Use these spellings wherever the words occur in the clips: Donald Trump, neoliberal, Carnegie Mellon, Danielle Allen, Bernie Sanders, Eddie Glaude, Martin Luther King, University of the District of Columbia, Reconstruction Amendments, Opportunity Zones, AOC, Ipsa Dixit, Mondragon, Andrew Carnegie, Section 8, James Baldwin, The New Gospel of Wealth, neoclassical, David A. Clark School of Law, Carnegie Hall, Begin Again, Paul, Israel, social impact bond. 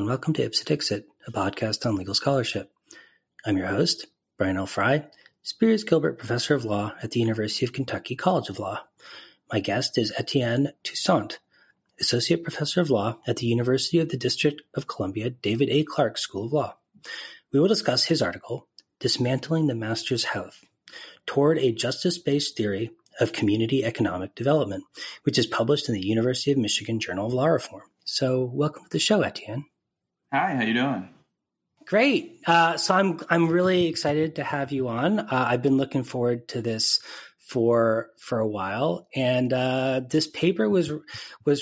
and welcome to Ipsa Dixit, a podcast on legal scholarship. I'm your host, Brian L. Fry, Spears Gilbert Professor of Law at the University of Kentucky College of Law. My guest is Etienne Toussaint, Associate Professor of Law at the University of the District of Columbia, David A. Clark School of Law. We will discuss his article, Dismantling the Master's House, Toward a Justice-Based Theory of Community Economic Development, which is published in the University of Michigan Journal of Law Reform. So welcome to the show, Etienne. Hi, how you doing? Great. So I'm really excited to have you on. I've been looking forward to this for a while, and this paper was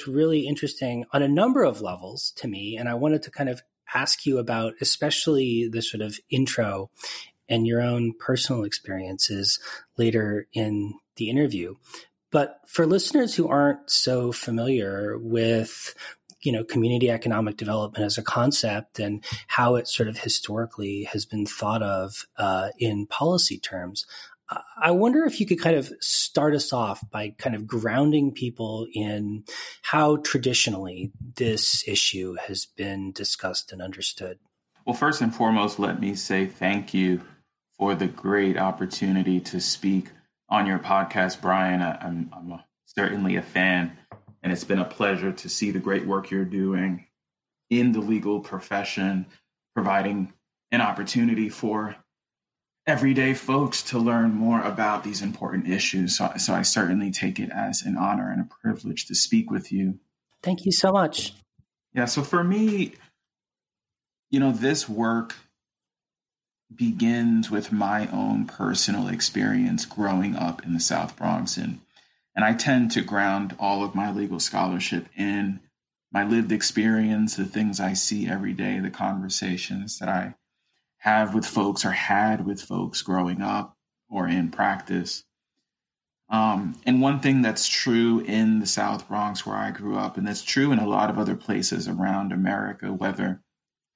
really interesting on a number of levels to me, and I wanted to kind of ask you about especially the sort of intro and your own personal experiences later in the interview. But for listeners who aren't so familiar with, you know, community economic development as a concept and how it sort of historically has been thought of in policy terms, I wonder if you could kind of start us off by kind of grounding people in how traditionally this issue has been discussed and understood. Well, first and foremost, let me say thank you for the great opportunity to speak on your podcast, Brian. I'm certainly a fan, and it's been a pleasure to see the great work you're doing in the legal profession, providing an opportunity for everyday folks to learn more about these important issues. So I certainly take it as an honor and a privilege to speak with you. Thank you so much. Yeah, so for me, you know, this work begins with my own personal experience growing up in the South Bronx. And I tend to ground all of my legal scholarship in my lived experience, the things I see every day, the conversations that I have with folks or had with folks growing up or in practice. And one thing that's true in the South Bronx where I grew up, and that's true in a lot of other places around America, whether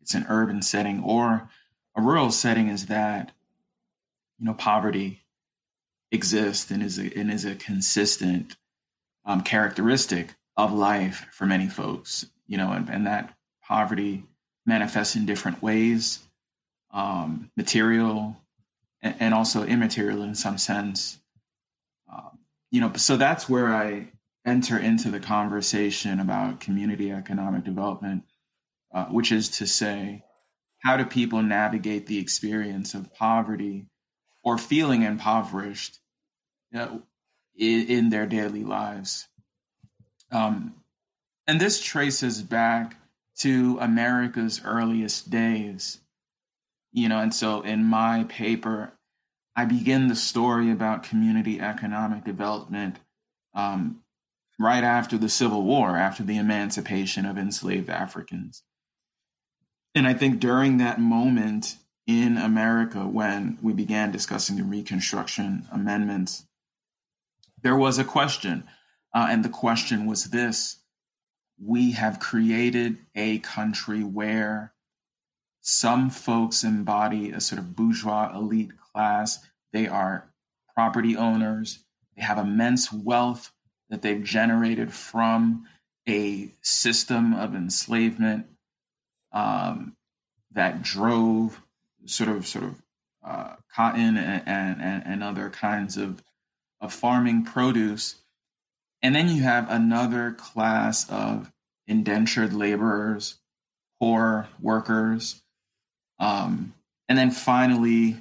it's an urban setting or a rural setting, is that, you know, poverty exists and is a consistent characteristic of life for many folks, you know, and that poverty manifests in different ways, material and also immaterial in some sense. You know, so that's where I enter into the conversation about community economic development, which is to say, how do people navigate the experience of poverty or feeling impoverished, you know, in their daily lives? And this traces back to America's earliest days, you know, and so in my paper, I begin the story about community economic development right after the Civil War, after the emancipation of enslaved Africans. And I think during that moment in America, when we began discussing the Reconstruction Amendments, there was a question, and the question was this: we have created a country where some folks embody a sort of bourgeois elite class. They are property owners. They have immense wealth that they've generated from a system of enslavement that drove sort of cotton and other kinds of farming produce. And then you have another class of indentured laborers, poor workers, and then finally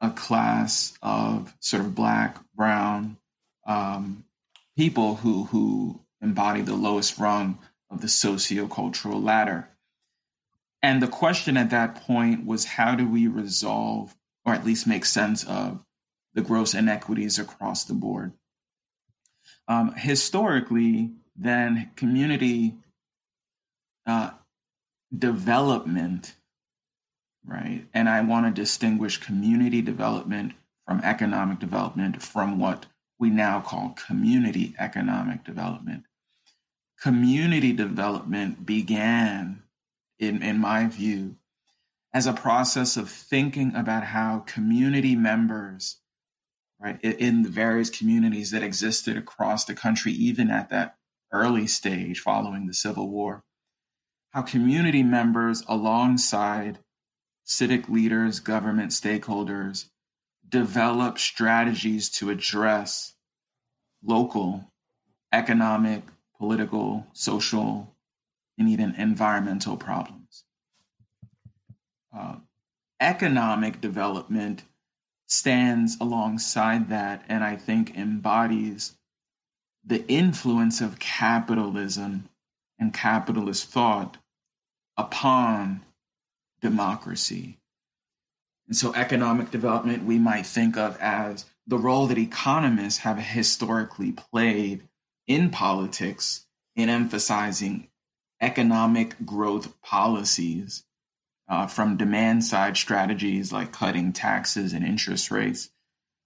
a class of sort of Black, brown people who embody the lowest rung of the socio-cultural ladder. And the question at that point was, how do we resolve, or at least make sense of, the gross inequities across the board? Historically, then, community development, right? And I want to distinguish community development from economic development from what we now call community economic development. Community development began, in my view, as a process of thinking about how community members, right, in the various communities that existed across the country, even at that early stage following the Civil War, how community members alongside civic leaders, government stakeholders, develop strategies to address local, economic, political, social, and even environmental problems. Economic development stands alongside that, and I think embodies the influence of capitalism and capitalist thought upon democracy. And so economic development, we might think of as the role that economists have historically played in politics in emphasizing economic growth policies, from demand side strategies like cutting taxes and interest rates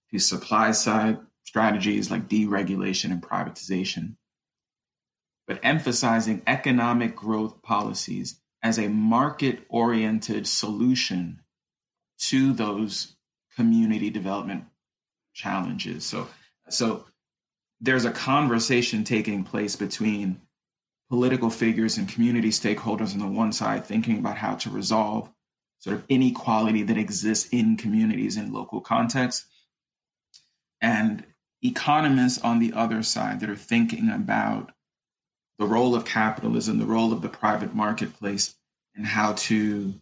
to supply side strategies like deregulation and privatization. But emphasizing economic growth policies as a market-oriented solution to those community development challenges. So there's a conversation taking place between political figures and community stakeholders on the one side, thinking about how to resolve sort of inequality that exists in communities and local contexts, and economists on the other side that are thinking about the role of capitalism, the role of the private marketplace, and how to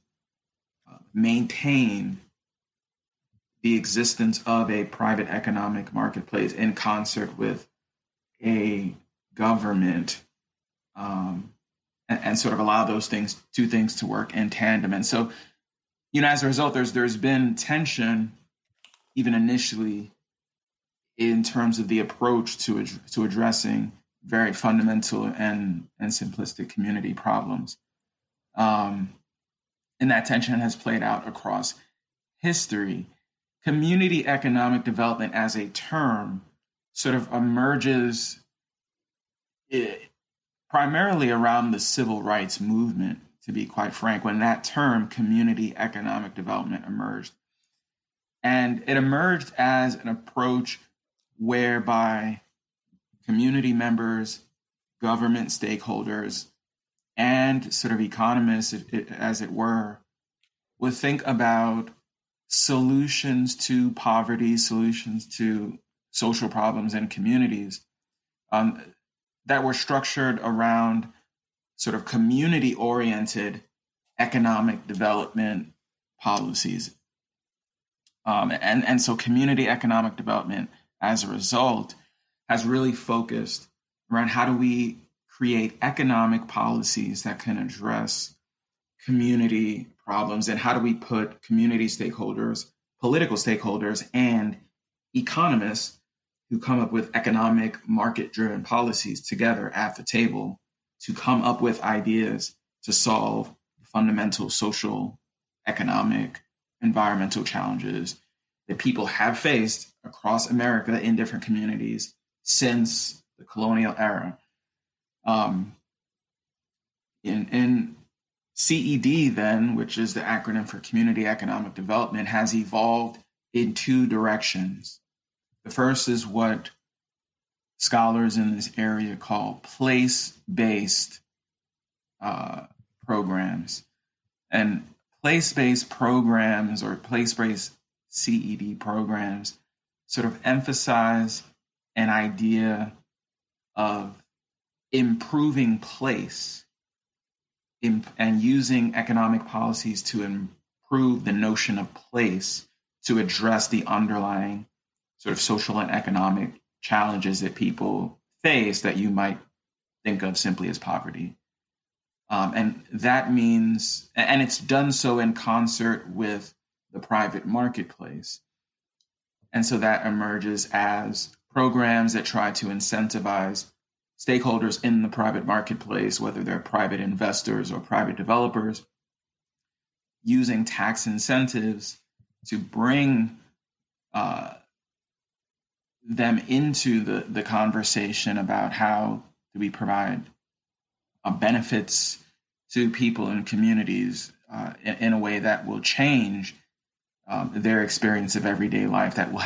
maintain the existence of a private economic marketplace in concert with a government, and sort of allow those things, two things, to work in tandem. And so, as a result, there's been tension, even initially, in terms of the approach to addressing very fundamental and simplistic community problems. And that tension has played out across history. Community economic development as a term sort of emerges primarily around the civil rights movement, to be quite frank, when that term community economic development emerged. And it emerged as an approach whereby community members, government stakeholders, and sort of economists, as it were, would think about solutions to poverty, solutions to social problems in communities that were structured around sort of community-oriented economic development policies. And so community economic development, as a result, has really focused around how do we create economic policies that can address community problems, and how do we put community stakeholders, political stakeholders, and economists who come up with economic market-driven policies together at the table to come up with ideas to solve fundamental social, economic, environmental challenges that people have faced across America in different communities since the colonial era. In CED then, which is the acronym for Community Economic Development, has evolved in two directions. The first is what scholars in this area call place-based programs. And place-based programs, or place-based CED programs, sort of emphasize an idea of improving place and using economic policies to improve the notion of place to address the underlying sort of social and economic challenges that people face that you might think of simply as poverty. And that means, and it's done so in concert with the private marketplace. And so that emerges as programs that try to incentivize stakeholders in the private marketplace, whether they're private investors or private developers, using tax incentives to bring them into the conversation about how do we provide benefits to people and communities in a way that will change their experience of everyday life, that will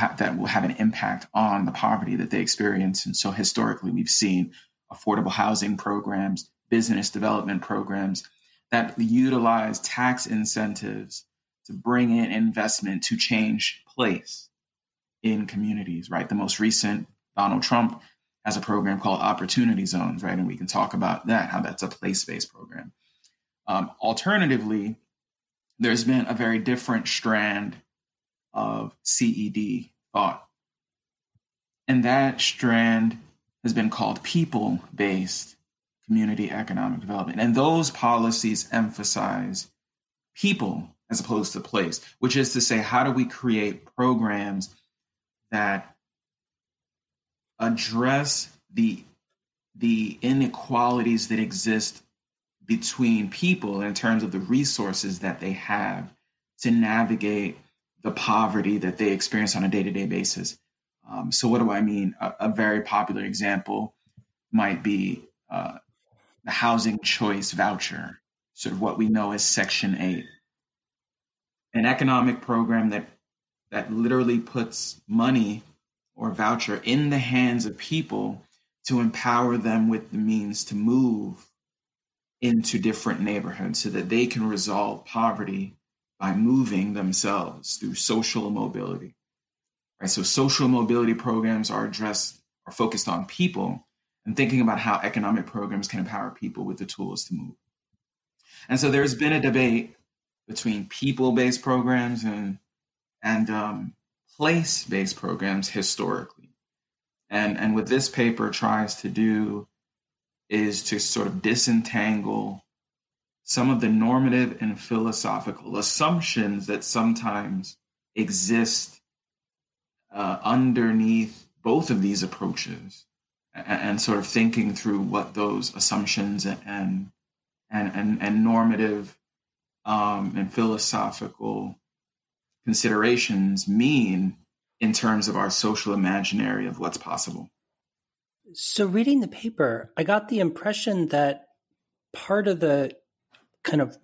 have an impact on the poverty that they experience. And so historically, we've seen affordable housing programs, business development programs that utilize tax incentives to bring in investment to change place in communities, right? The most recent, Donald Trump has a program called Opportunity Zones, right? And we can talk about that, how that's a place-based program. Alternatively, there's been a very different strand of CED thought. And that strand has been called people-based community economic development. And those policies emphasize people as opposed to place, which is to say, how do we create programs that address the inequalities that exist between people in terms of the resources that they have to navigate the poverty that they experience on a day-to-day basis. So what do I mean? A very popular example might be the housing choice voucher, sort of what we know as Section 8, an economic program that literally puts money or voucher in the hands of people to empower them with the means to move into different neighborhoods so that they can resolve poverty by moving themselves through social mobility. Right? So social mobility programs are focused on people and thinking about how economic programs can empower people with the tools to move. And so there's been a debate between people-based programs and place-based programs historically. And what this paper tries to do is to sort of disentangle some of the normative and philosophical assumptions that sometimes exist underneath both of these approaches and sort of thinking through what those assumptions and normative and philosophical considerations mean in terms of our social imaginary of what's possible. So reading the paper, I got the impression that part of the kind of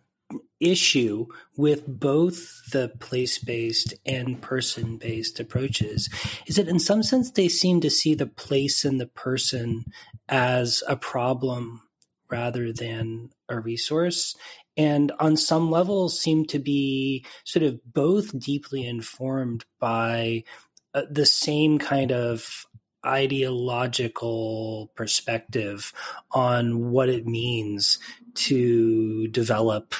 issue with both the place-based and person-based approaches is that in some sense they seem to see the place and the person as a problem rather than a resource, and on some level seem to be sort of both deeply informed by the same kind of ideological perspective on what it means to develop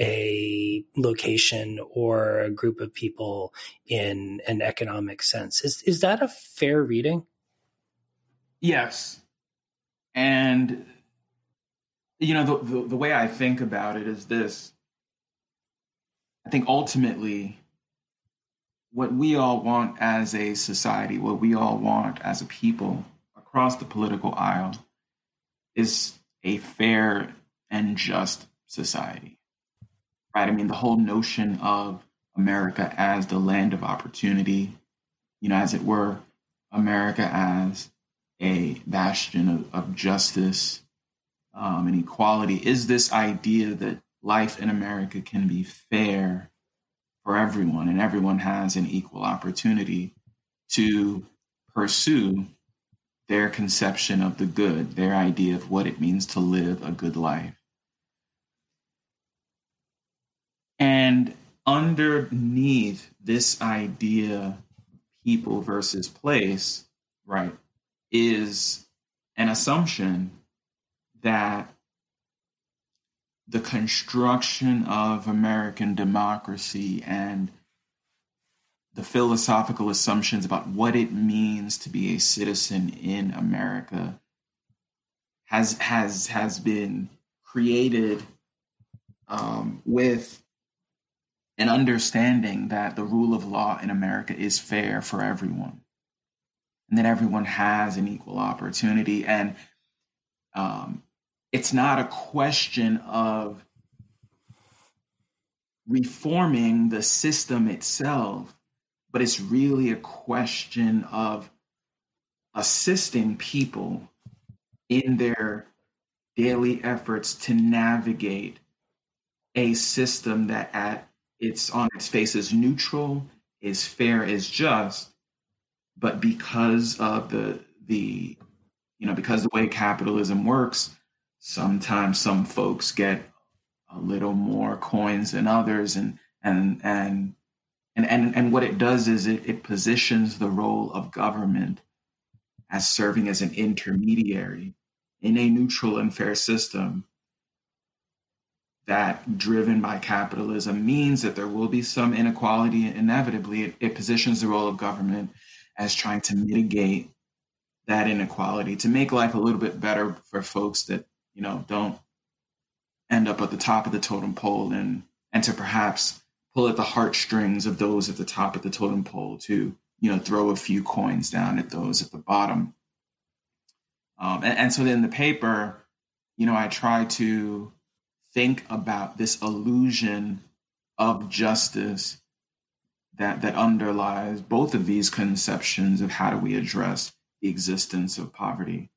a location or a group of people in an economic sense. Is that a fair reading? Yes. And you know, the way I think about it is this. I think ultimately what we all want as a society, what we all want as a people across the political aisle is a fair and just society, right? I mean, the whole notion of America as the land of opportunity, you know, as it were, America as a bastion of justice and equality is this idea that life in America can be fair for everyone and everyone has an equal opportunity to pursue their conception of the good, their idea of what it means to live a good life. And underneath this idea, people versus place, right, is an assumption that the construction of American democracy and the philosophical assumptions about what it means to be a citizen in America has been created with an understanding that the rule of law in America is fair for everyone and that everyone has an equal opportunity. And it's not a question of reforming the system itself, but it's really a question of assisting people in their daily efforts to navigate a system that on its face is neutral, is fair, is just, but because of the way capitalism works, sometimes some folks get a little more coins than others, and what it does is it positions the role of government as serving as an intermediary in a neutral and fair system that, driven by capitalism, means that there will be some inequality. Inevitably, it positions the role of government as trying to mitigate that inequality, to make life a little bit better for folks that, you know, don't end up at the top of the totem pole, and to perhaps pull at the heartstrings of those at the top of the totem pole to, you know, throw a few coins down at those at the bottom. And so in the paper, you know, I try to think about this illusion of justice that underlies both of these conceptions of how do we address the existence of poverty.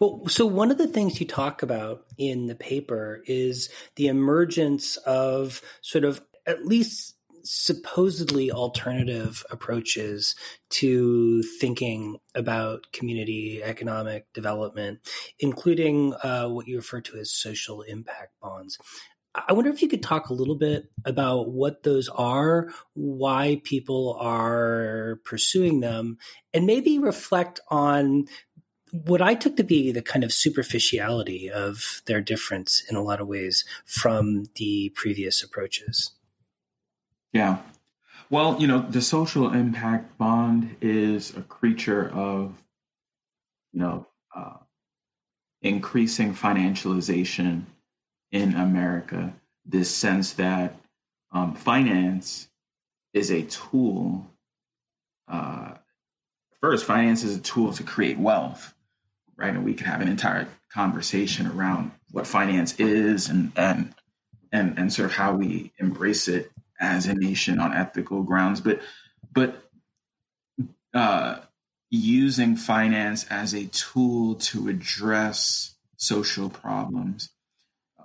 Well, so one of the things you talk about in the paper is the emergence of sort of at least supposedly alternative approaches to thinking about community economic development, including what you refer to as social impact bonds. I wonder if you could talk a little bit about what those are, why people are pursuing them, and maybe reflect on what I took to be the kind of superficiality of their difference in a lot of ways from the previous approaches. Yeah. Well, you know, the social impact bond is a creature of, you know, increasing financialization in America, this sense that finance is a tool. First, finance is a tool to create wealth, right? And we could have an entire conversation around what finance is and sort of how we embrace it as a nation on ethical grounds, but using finance as a tool to address social problems,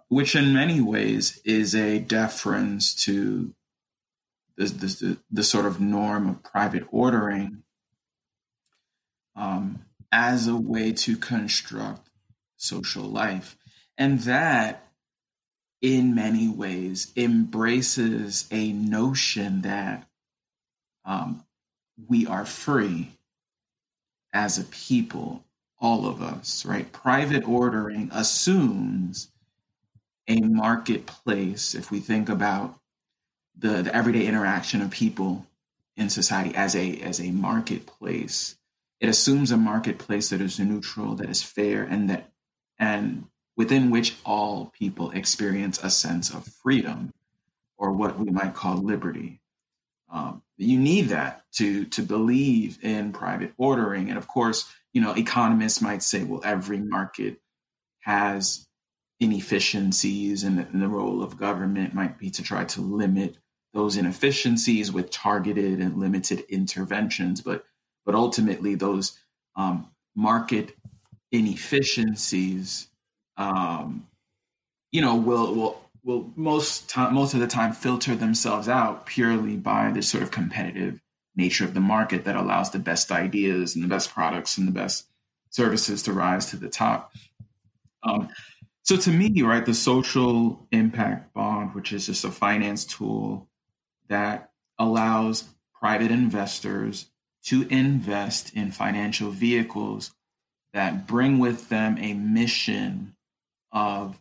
which in many ways is a deference to the sort of norm of private ordering as a way to construct social life. And that, in many ways, embraces a notion that we are free as a people, all of us, right? Private ordering assumes a marketplace, if we think about the everyday interaction of people in society as a marketplace. It assumes a marketplace that is neutral, that is fair, and within which all people experience a sense of freedom, or what we might call liberty. You need that to believe in private ordering. And of course, you know, economists might say, well, every market has inefficiencies, and the role of government might be to try to limit those inefficiencies with targeted and limited interventions. But ultimately, those market inefficiencies will most of the time filter themselves out purely by the sort of competitive nature of the market that allows the best ideas and the best products and the best services to rise to the top. So to me, right, the social impact bond, which is just a finance tool that allows private investors to invest in financial vehicles that bring with them a mission of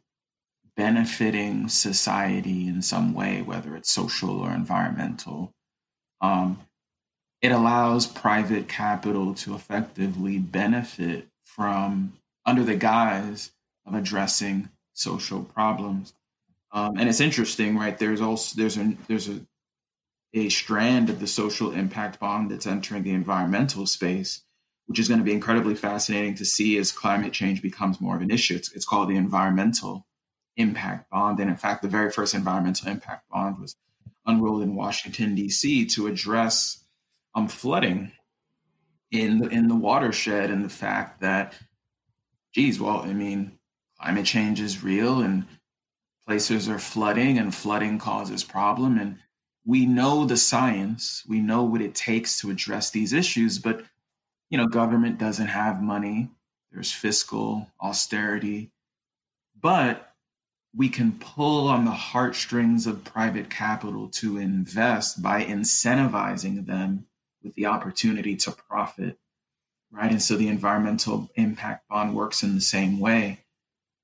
benefiting society in some way, whether it's social or environmental. It allows private capital to effectively benefit from, under the guise of addressing social problems. And it's interesting, right? There's a strand of the social impact bond that's entering the environmental space, which is going to be incredibly fascinating to see as climate change becomes more of an issue. It's called the environmental impact bond. And in fact, the very first environmental impact bond was unrolled in Washington, D.C. to address flooding in the watershed, and the fact that, climate change is real and places are flooding, and flooding causes problem. And we know the science, we know what it takes to address these issues, but you know, government doesn't have money. There's fiscal austerity. But we can pull on the heartstrings of private capital to invest by incentivizing them with the opportunity to profit, right? And so the environmental impact bond works in the same way,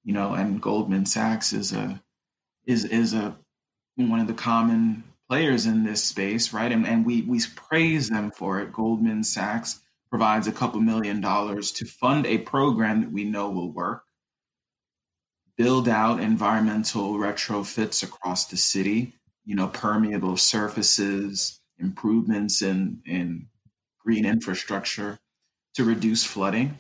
you know, and Goldman Sachs is one of the common players in this space, right? And we praise them for it. Goldman Sachs provides a couple $1 million to fund a program that we know will work, build out environmental retrofits across the city, you know, permeable surfaces, improvements in green infrastructure to reduce flooding.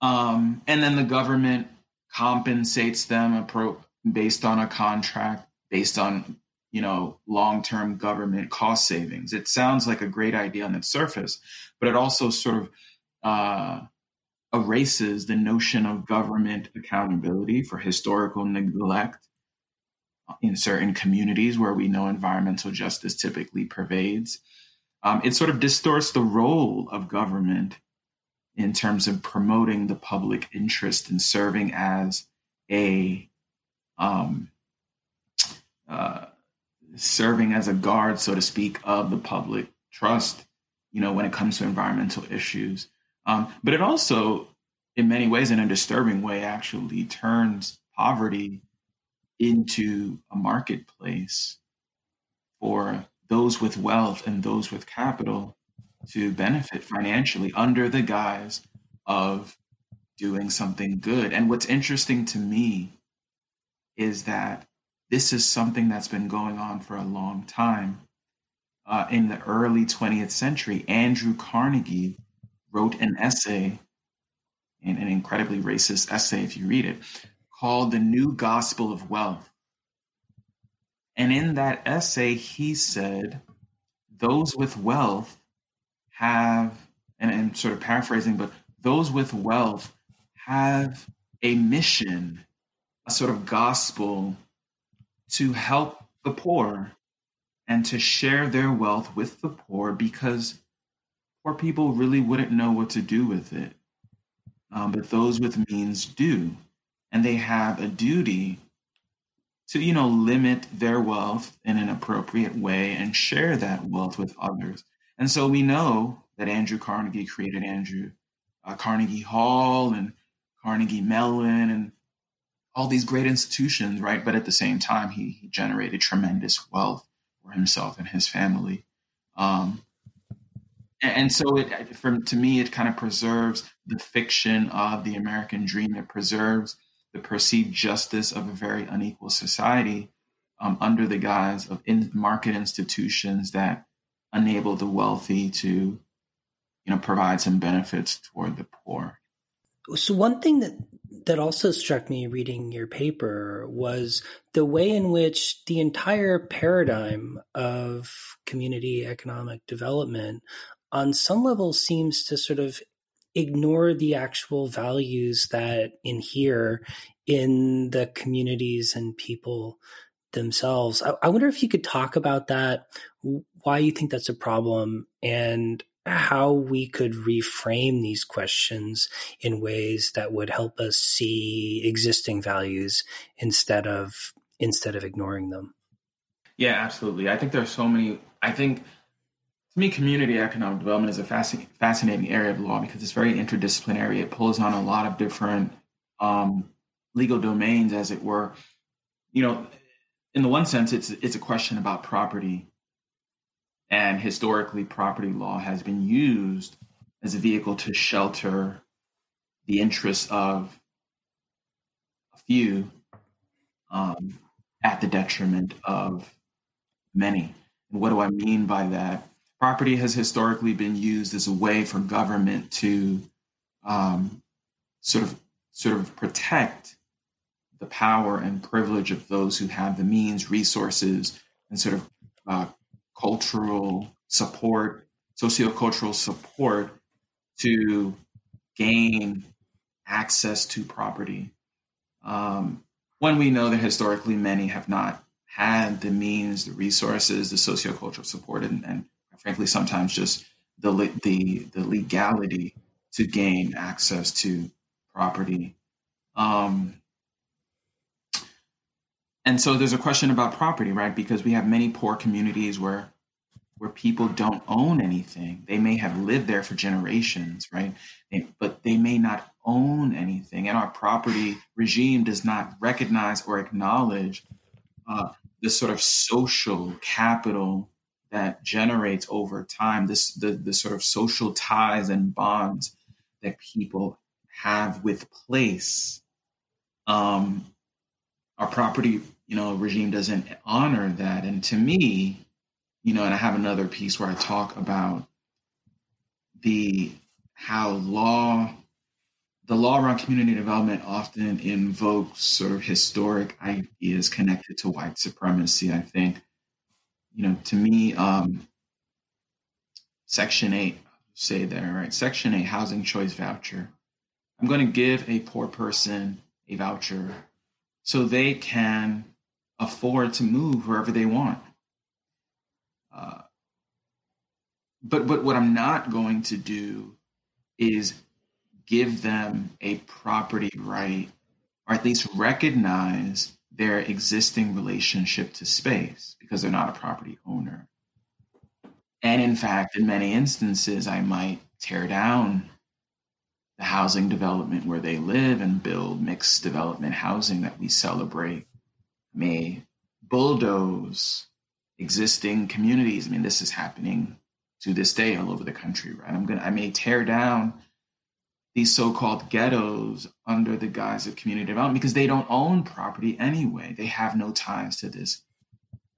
And then the government compensates them based on a contract, based on, you know, long-term government cost savings. It sounds like a great idea on the surface, but it also sort of erases the notion of government accountability for historical neglect in certain communities where we know environmental justice typically pervades. It sort of distorts the role of government in terms of promoting the public interest and serving as a guard, so to speak, of the public trust, you know, when it comes to environmental issues. But it also, in many ways, in a disturbing way, actually turns poverty into a marketplace for those with wealth and those with capital to benefit financially under the guise of doing something good. And what's interesting to me is that this is something that's been going on for a long time. In the early 20th century, Andrew Carnegie wrote an essay, an incredibly racist essay if you read it, called The New Gospel of Wealth. And in that essay, he said, those with wealth have, and I'm sort of paraphrasing, but those with wealth have a mission, a sort of gospel to help the poor and to share their wealth with the poor because poor people really wouldn't know what to do with it, but those with means do, and they have a duty to, you know, limit their wealth in an appropriate way and share that wealth with others. And so we know that Andrew Carnegie created Carnegie Hall and Carnegie Mellon and all these great institutions, right? But at the same time, he generated tremendous wealth for himself and his family. And so to me, it kind of preserves the fiction of the American dream. It preserves the perceived justice of a very unequal society under the guise of market institutions that enable the wealthy to, you know, provide some benefits toward the poor. So one thing that also struck me reading your paper was the way in which the entire paradigm of community economic development on some level seems to sort of ignore the actual values that inhere in the communities and people themselves. I wonder if you could talk about that, why you think that's a problem, and how we could reframe these questions in ways that would help us see existing values instead of ignoring them. Yeah, absolutely. I think there are so many. I think, to me, community economic development is a fascinating area of law because it's very interdisciplinary. It pulls on a lot of different legal domains, as it were. You know, in the one sense, it's a question about property. And historically, property law has been used as a vehicle to shelter the interests of a few at the detriment of many. And what do I mean by that? Property has historically been used as a way for government to sort of protect the power and privilege of those who have the means, resources, and sort of cultural support, sociocultural support to gain access to property. When we know that historically many have not had the means, the resources, the sociocultural support, and frankly, sometimes just the legality to gain access to property. And so there's a question about property, right? Because we have many poor communities where people don't own anything. They may have lived there for generations, right? But they may not own anything. And our property regime does not recognize or acknowledge the sort of social capital that generates over time, the sort of social ties and bonds that people have with place. Our property, regime doesn't honor that. And to me, and I have another piece where I talk about how the law around community development often invokes sort of historic ideas connected to white supremacy. I think, to me, Section 8, say there, right? Section 8 housing choice voucher. I'm going to give a poor person a voucher so they can afford to move wherever they want. But what I'm not going to do is give them a property right, or at least recognize their existing relationship to space, because they're not a property owner. And in fact, in many instances, I might tear down the housing development where they live and build mixed development housing that we celebrate, may bulldoze existing communities. I mean, this is happening to this day all over the country, right? I may tear down these so-called ghettos under the guise of community development because they don't own property anyway. They have no ties to this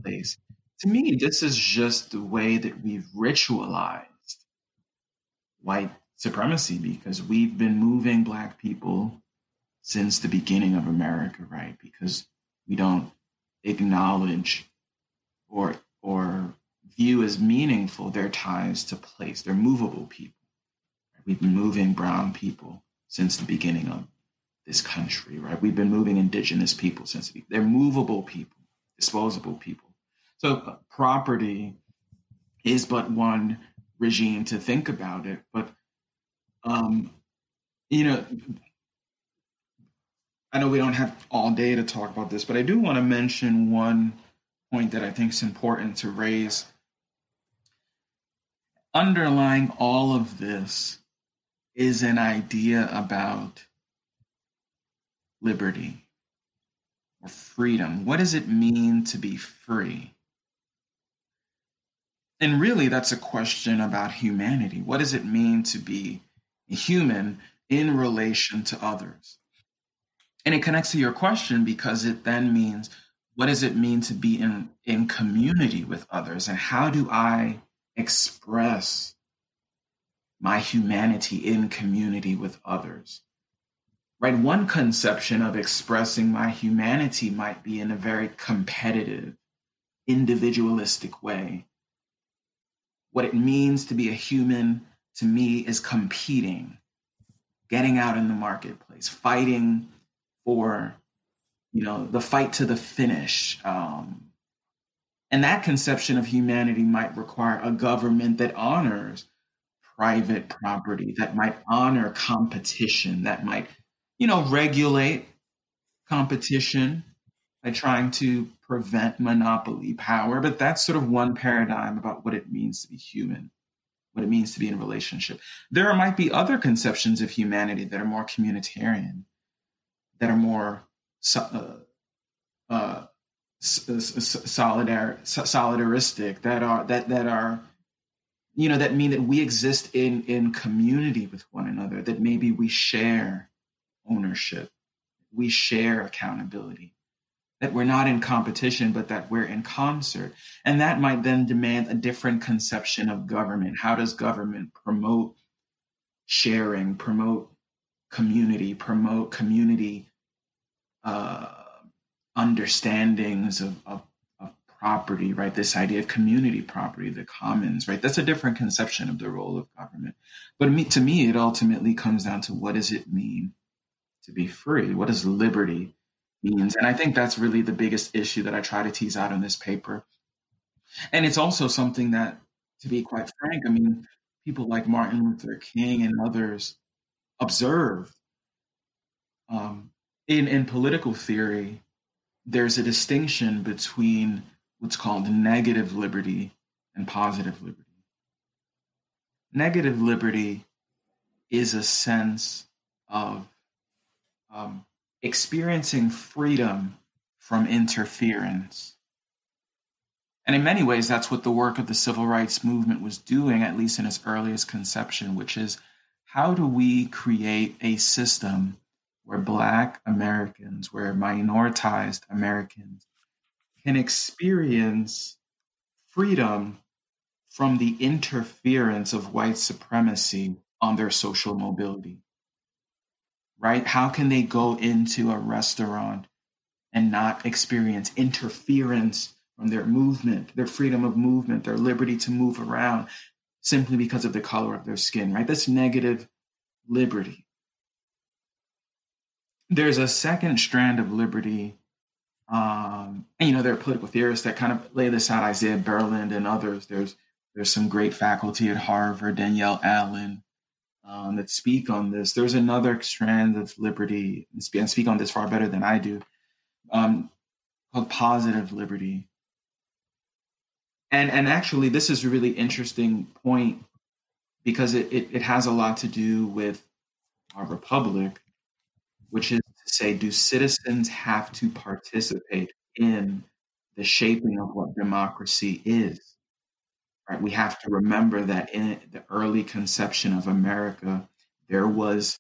place. To me, this is just the way that we've ritualized white supremacy, because we've been moving Black people since the beginning of America, right? Because we don't acknowledge or view as meaningful their ties to place. They're movable people. We've been moving brown people since the beginning of this country, right? We've been moving indigenous people since they're movable people, disposable people. So property is but one regime to think about it. But, I know we don't have all day to talk about this, but I do want to mention one point that I think is important to raise. Underlying all of this is an idea about liberty or freedom. What does it mean to be free? And really, that's a question about humanity. What does it mean to be human in relation to others? And it connects to your question because it then means, what does it mean to be in community with others? And how do I express my humanity in community with others, right? One conception of expressing my humanity might be in a very competitive, individualistic way. What it means to be a human to me is competing, getting out in the marketplace, fighting for, the fight to the finish. And that conception of humanity might require a government that honors private property, that might honor competition, that might, regulate competition by trying to prevent monopoly power. But that's sort of one paradigm about what it means to be human, what it means to be in relationship. There might be other conceptions of humanity that are more communitarian, that are more solidaristic, that are that mean that we exist in community with one another, that maybe we share ownership, we share accountability, that we're not in competition, but that we're in concert. And that might then demand a different conception of government. How does government promote sharing, promote community, understandings of property, right? This idea of community property, the commons, right? That's a different conception of the role of government. But to me, it ultimately comes down to, what does it mean to be free? What does liberty mean? And I think that's really the biggest issue that I try to tease out in this paper. And it's also something that, to be quite frank, people like Martin Luther King and others observed in political theory there's a distinction between what's called negative liberty and positive liberty. Negative liberty is a sense of experiencing freedom from interference. And in many ways, that's what the work of the civil rights movement was doing, at least in its earliest conception, which is how do we create a system where Black Americans, where minoritized Americans can experience freedom from the interference of white supremacy on their social mobility, right? How can they go into a restaurant and not experience interference from their movement, their freedom of movement, their liberty to move around simply because of the color of their skin, right? That's negative liberty. There's a second strand of liberty. And, you know, there are political theorists that kind of lay this out, Isaiah Berlin and others. There's some great faculty at Harvard, Danielle Allen, that speak on this. There's another strand of liberty, and speak on this far better than I do, called positive liberty. And actually, this is a really interesting point because it has a lot to do with our republic, which is to say, do citizens have to participate in the shaping of what democracy is? Right? We have to remember that in the early conception of America, there was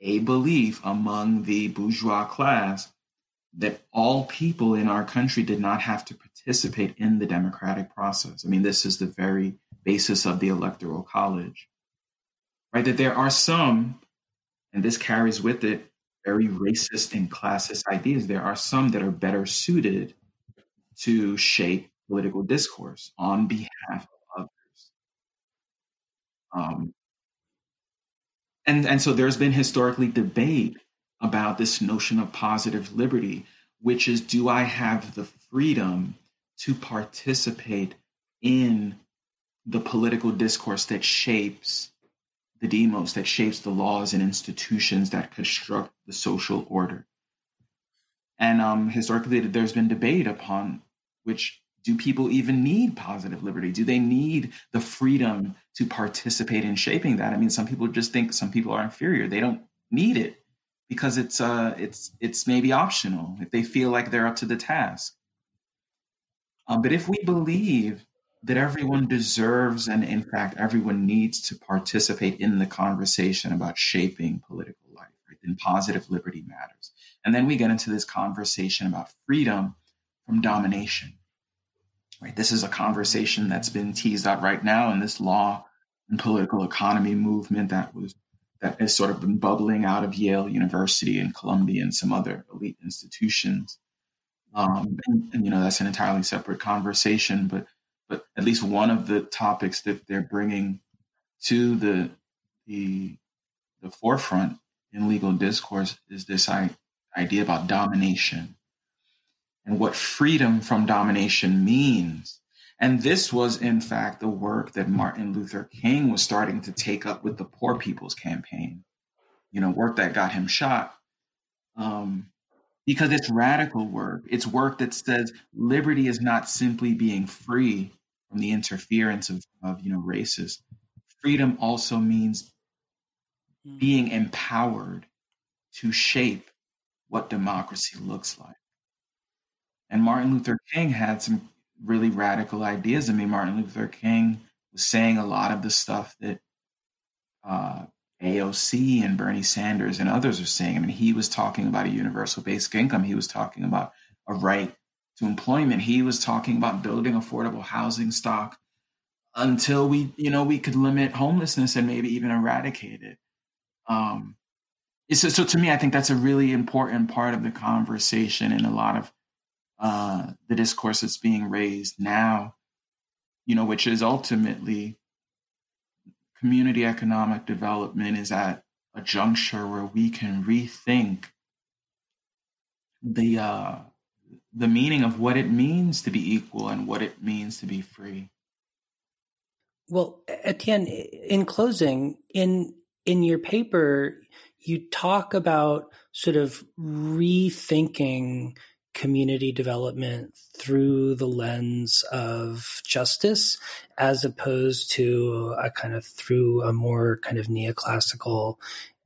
a belief among the bourgeois class that all people in our country did not have to participate in the democratic process. I mean, this is the very basis of the Electoral College, right? That there are some, and this carries with it very racist and classist ideas, there are some that are better suited to shape political discourse on behalf of others. And so there's been historically debate about this notion of positive liberty, which is, do I have the freedom to participate in the political discourse that shapes the demos, that shapes the laws and institutions that construct the social order? And historically, there's been debate upon which, do people even need positive liberty? Do they need the freedom to participate in shaping that? I mean, some people just think some people are inferior. They don't need it, because it's maybe optional if they feel like they're up to the task. But if we believe that everyone deserves and, in fact, everyone needs to participate in the conversation about shaping political life, right, then positive liberty matters. And then we get into this conversation about freedom from domination. Right? This is a conversation that's been teased out right now in this law and political economy movement that has sort of been bubbling out of Yale University and Columbia and some other elite institutions. And you know, that's an entirely separate conversation, but at least one of the topics that they're bringing to the forefront in legal discourse is this idea about domination and what freedom from domination means. And this was, in fact, the work that Martin Luther King was starting to take up with the Poor People's Campaign, you know, work that got him shot, because it's radical work. It's work that says liberty is not simply being free from the interference of you know, racists. Freedom also means being empowered to shape what democracy looks like. And Martin Luther King had some really radical ideas. I mean, Martin Luther King was saying a lot of the stuff that AOC and Bernie Sanders and others are saying. I mean, he was talking about a universal basic income. He was talking about a right to employment. He was talking about building affordable housing stock until we could limit homelessness and maybe even eradicate it. So to me, I think that's a really important part of the conversation in a lot of the discourse that's being raised now, you know, which is ultimately community economic development is at a juncture where we can rethink the meaning of what it means to be equal and what it means to be free. Well, Etienne, in closing, in your paper, you talk about sort of rethinking community development through the lens of justice, as opposed to a kind of through a more kind of neoclassical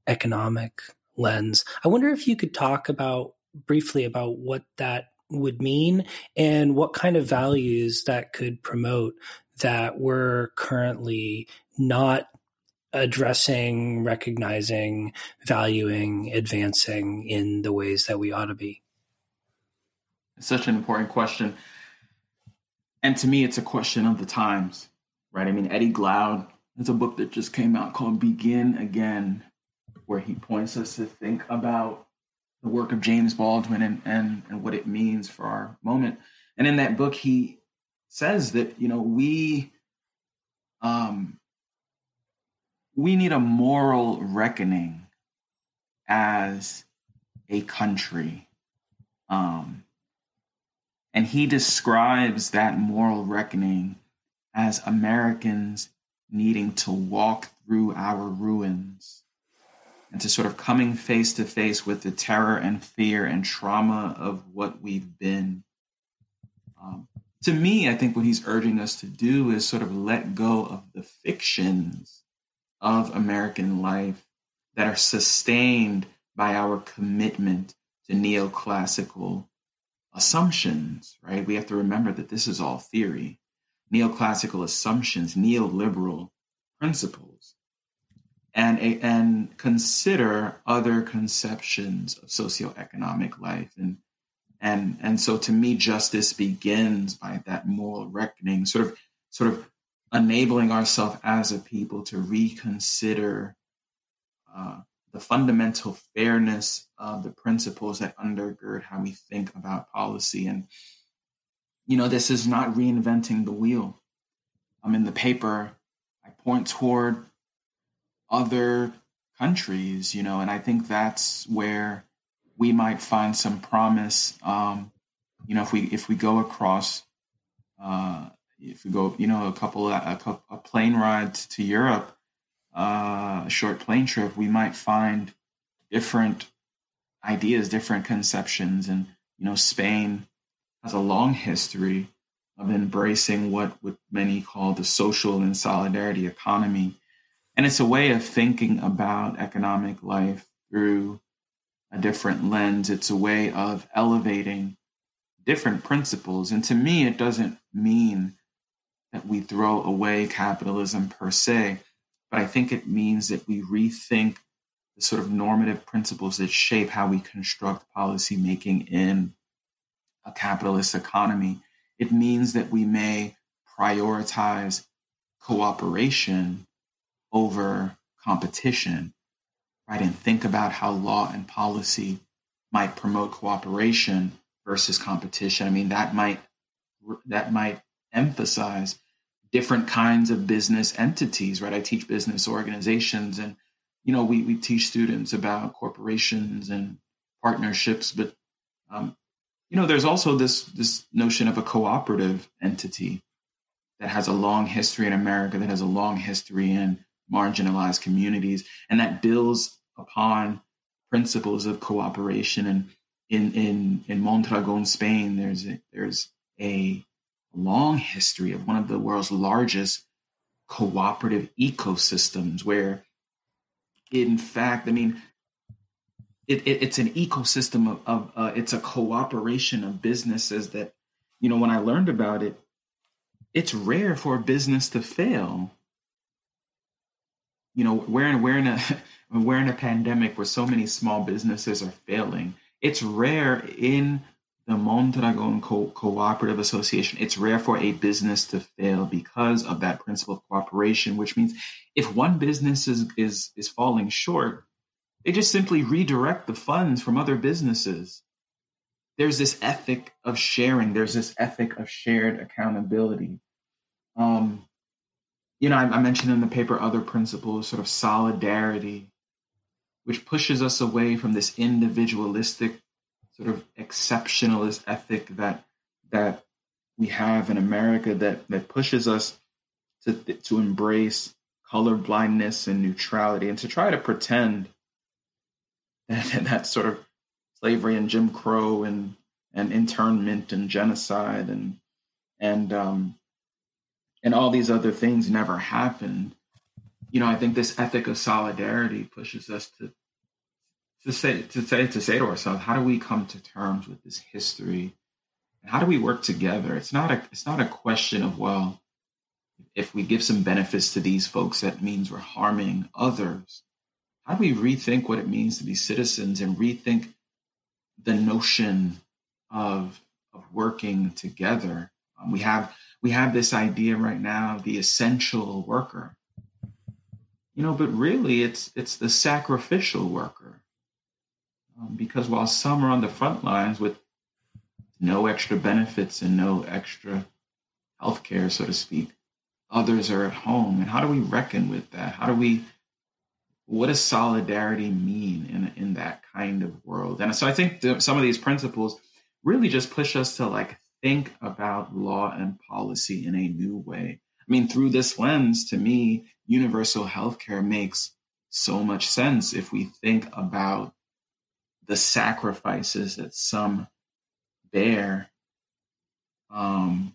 economic lens. I wonder if you could talk about briefly about what that would mean and what kind of values that could promote that we're currently not addressing, recognizing, valuing, advancing in the ways that we ought to be. Such an important question. And to me, it's a question of the times, right? I mean, Eddie Glaude, there's a book that just came out called Begin Again, where he points us to think about the work of James Baldwin and what it means for our moment. And in that book, he says that, you know, we need a moral reckoning as a country. And he describes that moral reckoning as Americans needing to walk through our ruins and to sort of coming face to face with the terror and fear and trauma of what we've been. To me, I think what he's urging us to do is sort of let go of the fictions of American life that are sustained by our commitment to neoclassical assumptions, right? We have to remember that this is all theory, neoclassical assumptions, neoliberal principles, and consider other conceptions of socioeconomic life. And so to me, justice begins by that moral reckoning, sort of enabling ourselves as a people to reconsider the fundamental fairness of the principles that undergird how we think about policy. And, you know, this is not reinventing the wheel. In the paper, I point toward other countries, you know, and I think that's where we might find some promise. You know, if we go across, you know, a plane ride to Europe, a short plane trip, we might find different ideas, different conceptions. And, you know, Spain has a long history of embracing what many call the social and solidarity economy. And it's a way of thinking about economic life through a different lens. It's a way of elevating different principles. And to me, it doesn't mean that we throw away capitalism per se. But I think it means that we rethink the sort of normative principles that shape how we construct policymaking in a capitalist economy. It means that we may prioritize cooperation over competition, right? And think about how law and policy might promote cooperation versus competition. I mean, that might emphasize different kinds of business entities, right? I teach business organizations, and, you know, we teach students about corporations and partnerships, but, you know, there's also this notion of a cooperative entity that has a long history in America, that has a long history in marginalized communities, and that builds upon principles of cooperation. And in Mondragon, Spain, there's a long history of one of the world's largest cooperative ecosystems, where, in fact, I mean, it's an ecosystem of it's a cooperation of businesses that, you know, when I learned about it, it's rare for a business to fail. You know, we're in a pandemic where so many small businesses are failing. It's rare in the Mondragon Co-Operative Association, it's rare for a business to fail because of that principle of cooperation, which means if one business is falling short, they just simply redirect the funds from other businesses. There's this ethic of sharing. There's this ethic of shared accountability. You know, I mentioned in the paper other principles, sort of solidarity, which pushes us away from this individualistic sort of exceptionalist ethic that we have in America that pushes us to embrace colorblindness and neutrality, and to try to pretend that sort of slavery and Jim Crow and and internment and genocide and all these other things never happened. You know, I think this ethic of solidarity pushes us to say to ourselves, how do we come to terms with this history? And how do we work together? It's not a question of, well, if we give some benefits to these folks, that means we're harming others. How do we rethink what it means to be citizens and rethink the notion of working together? We have this idea right now of the essential worker, you know, but really it's the sacrificial worker, because while some are on the front lines with no extra benefits and no extra health care, so to speak, others are at home. And how do we reckon with that? What does solidarity mean in that kind of world? And so I think some of these principles really just push us to like think about law and policy in a new way. I mean, through this lens, to me, universal healthcare makes so much sense if we think about the sacrifices that some bear on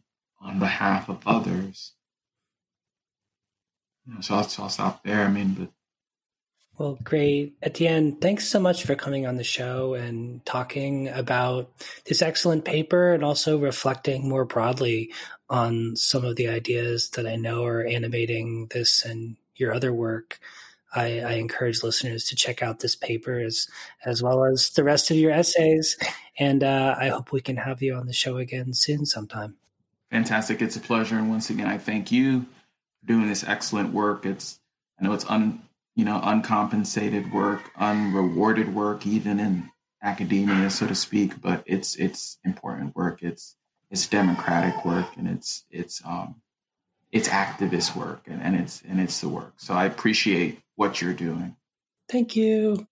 behalf of others. You know, so I'll stop there. I mean, but. Well, great. Etienne, thanks so much for coming on the show and talking about this excellent paper and also reflecting more broadly on some of the ideas that I know are animating this and your other work. I encourage listeners to check out this paper as well as the rest of your essays. And I hope we can have you on the show again soon sometime. Fantastic. It's a pleasure. And once again, I thank you for doing this excellent work. I know it's uncompensated work, unrewarded work, even in academia, so to speak. But it's important work. It's democratic work, and it's activist work, and it's the work. So I appreciate what you're doing. Thank you.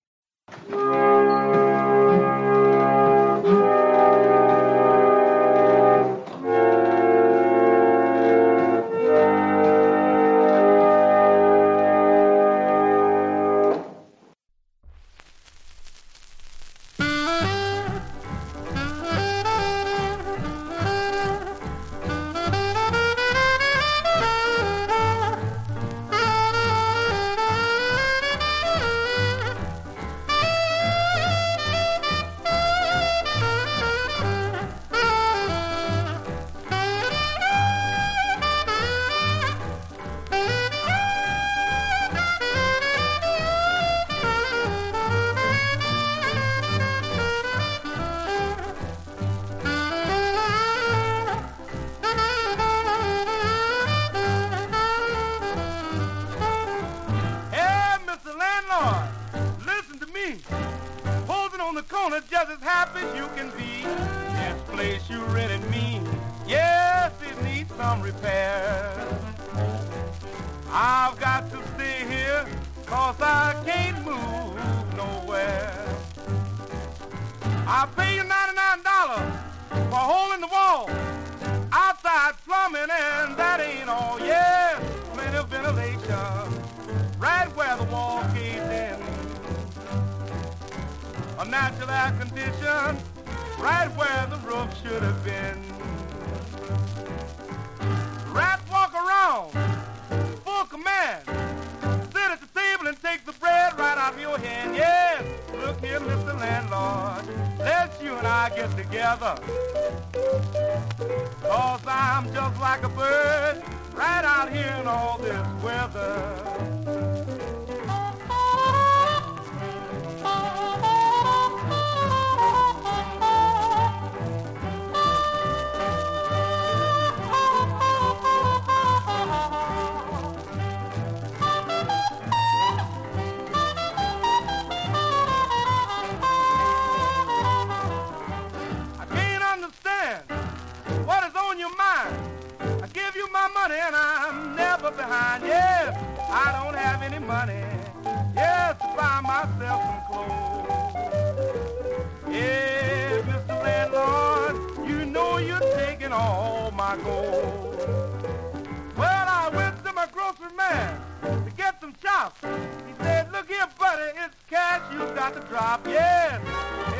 He said, look here, buddy, it's cash you've got to drop. Yes,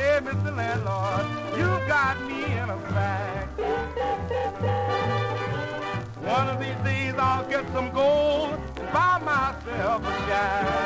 Hey, Mr. Landlord, you got me in a bag. One of these days I'll get some gold and buy myself a shack.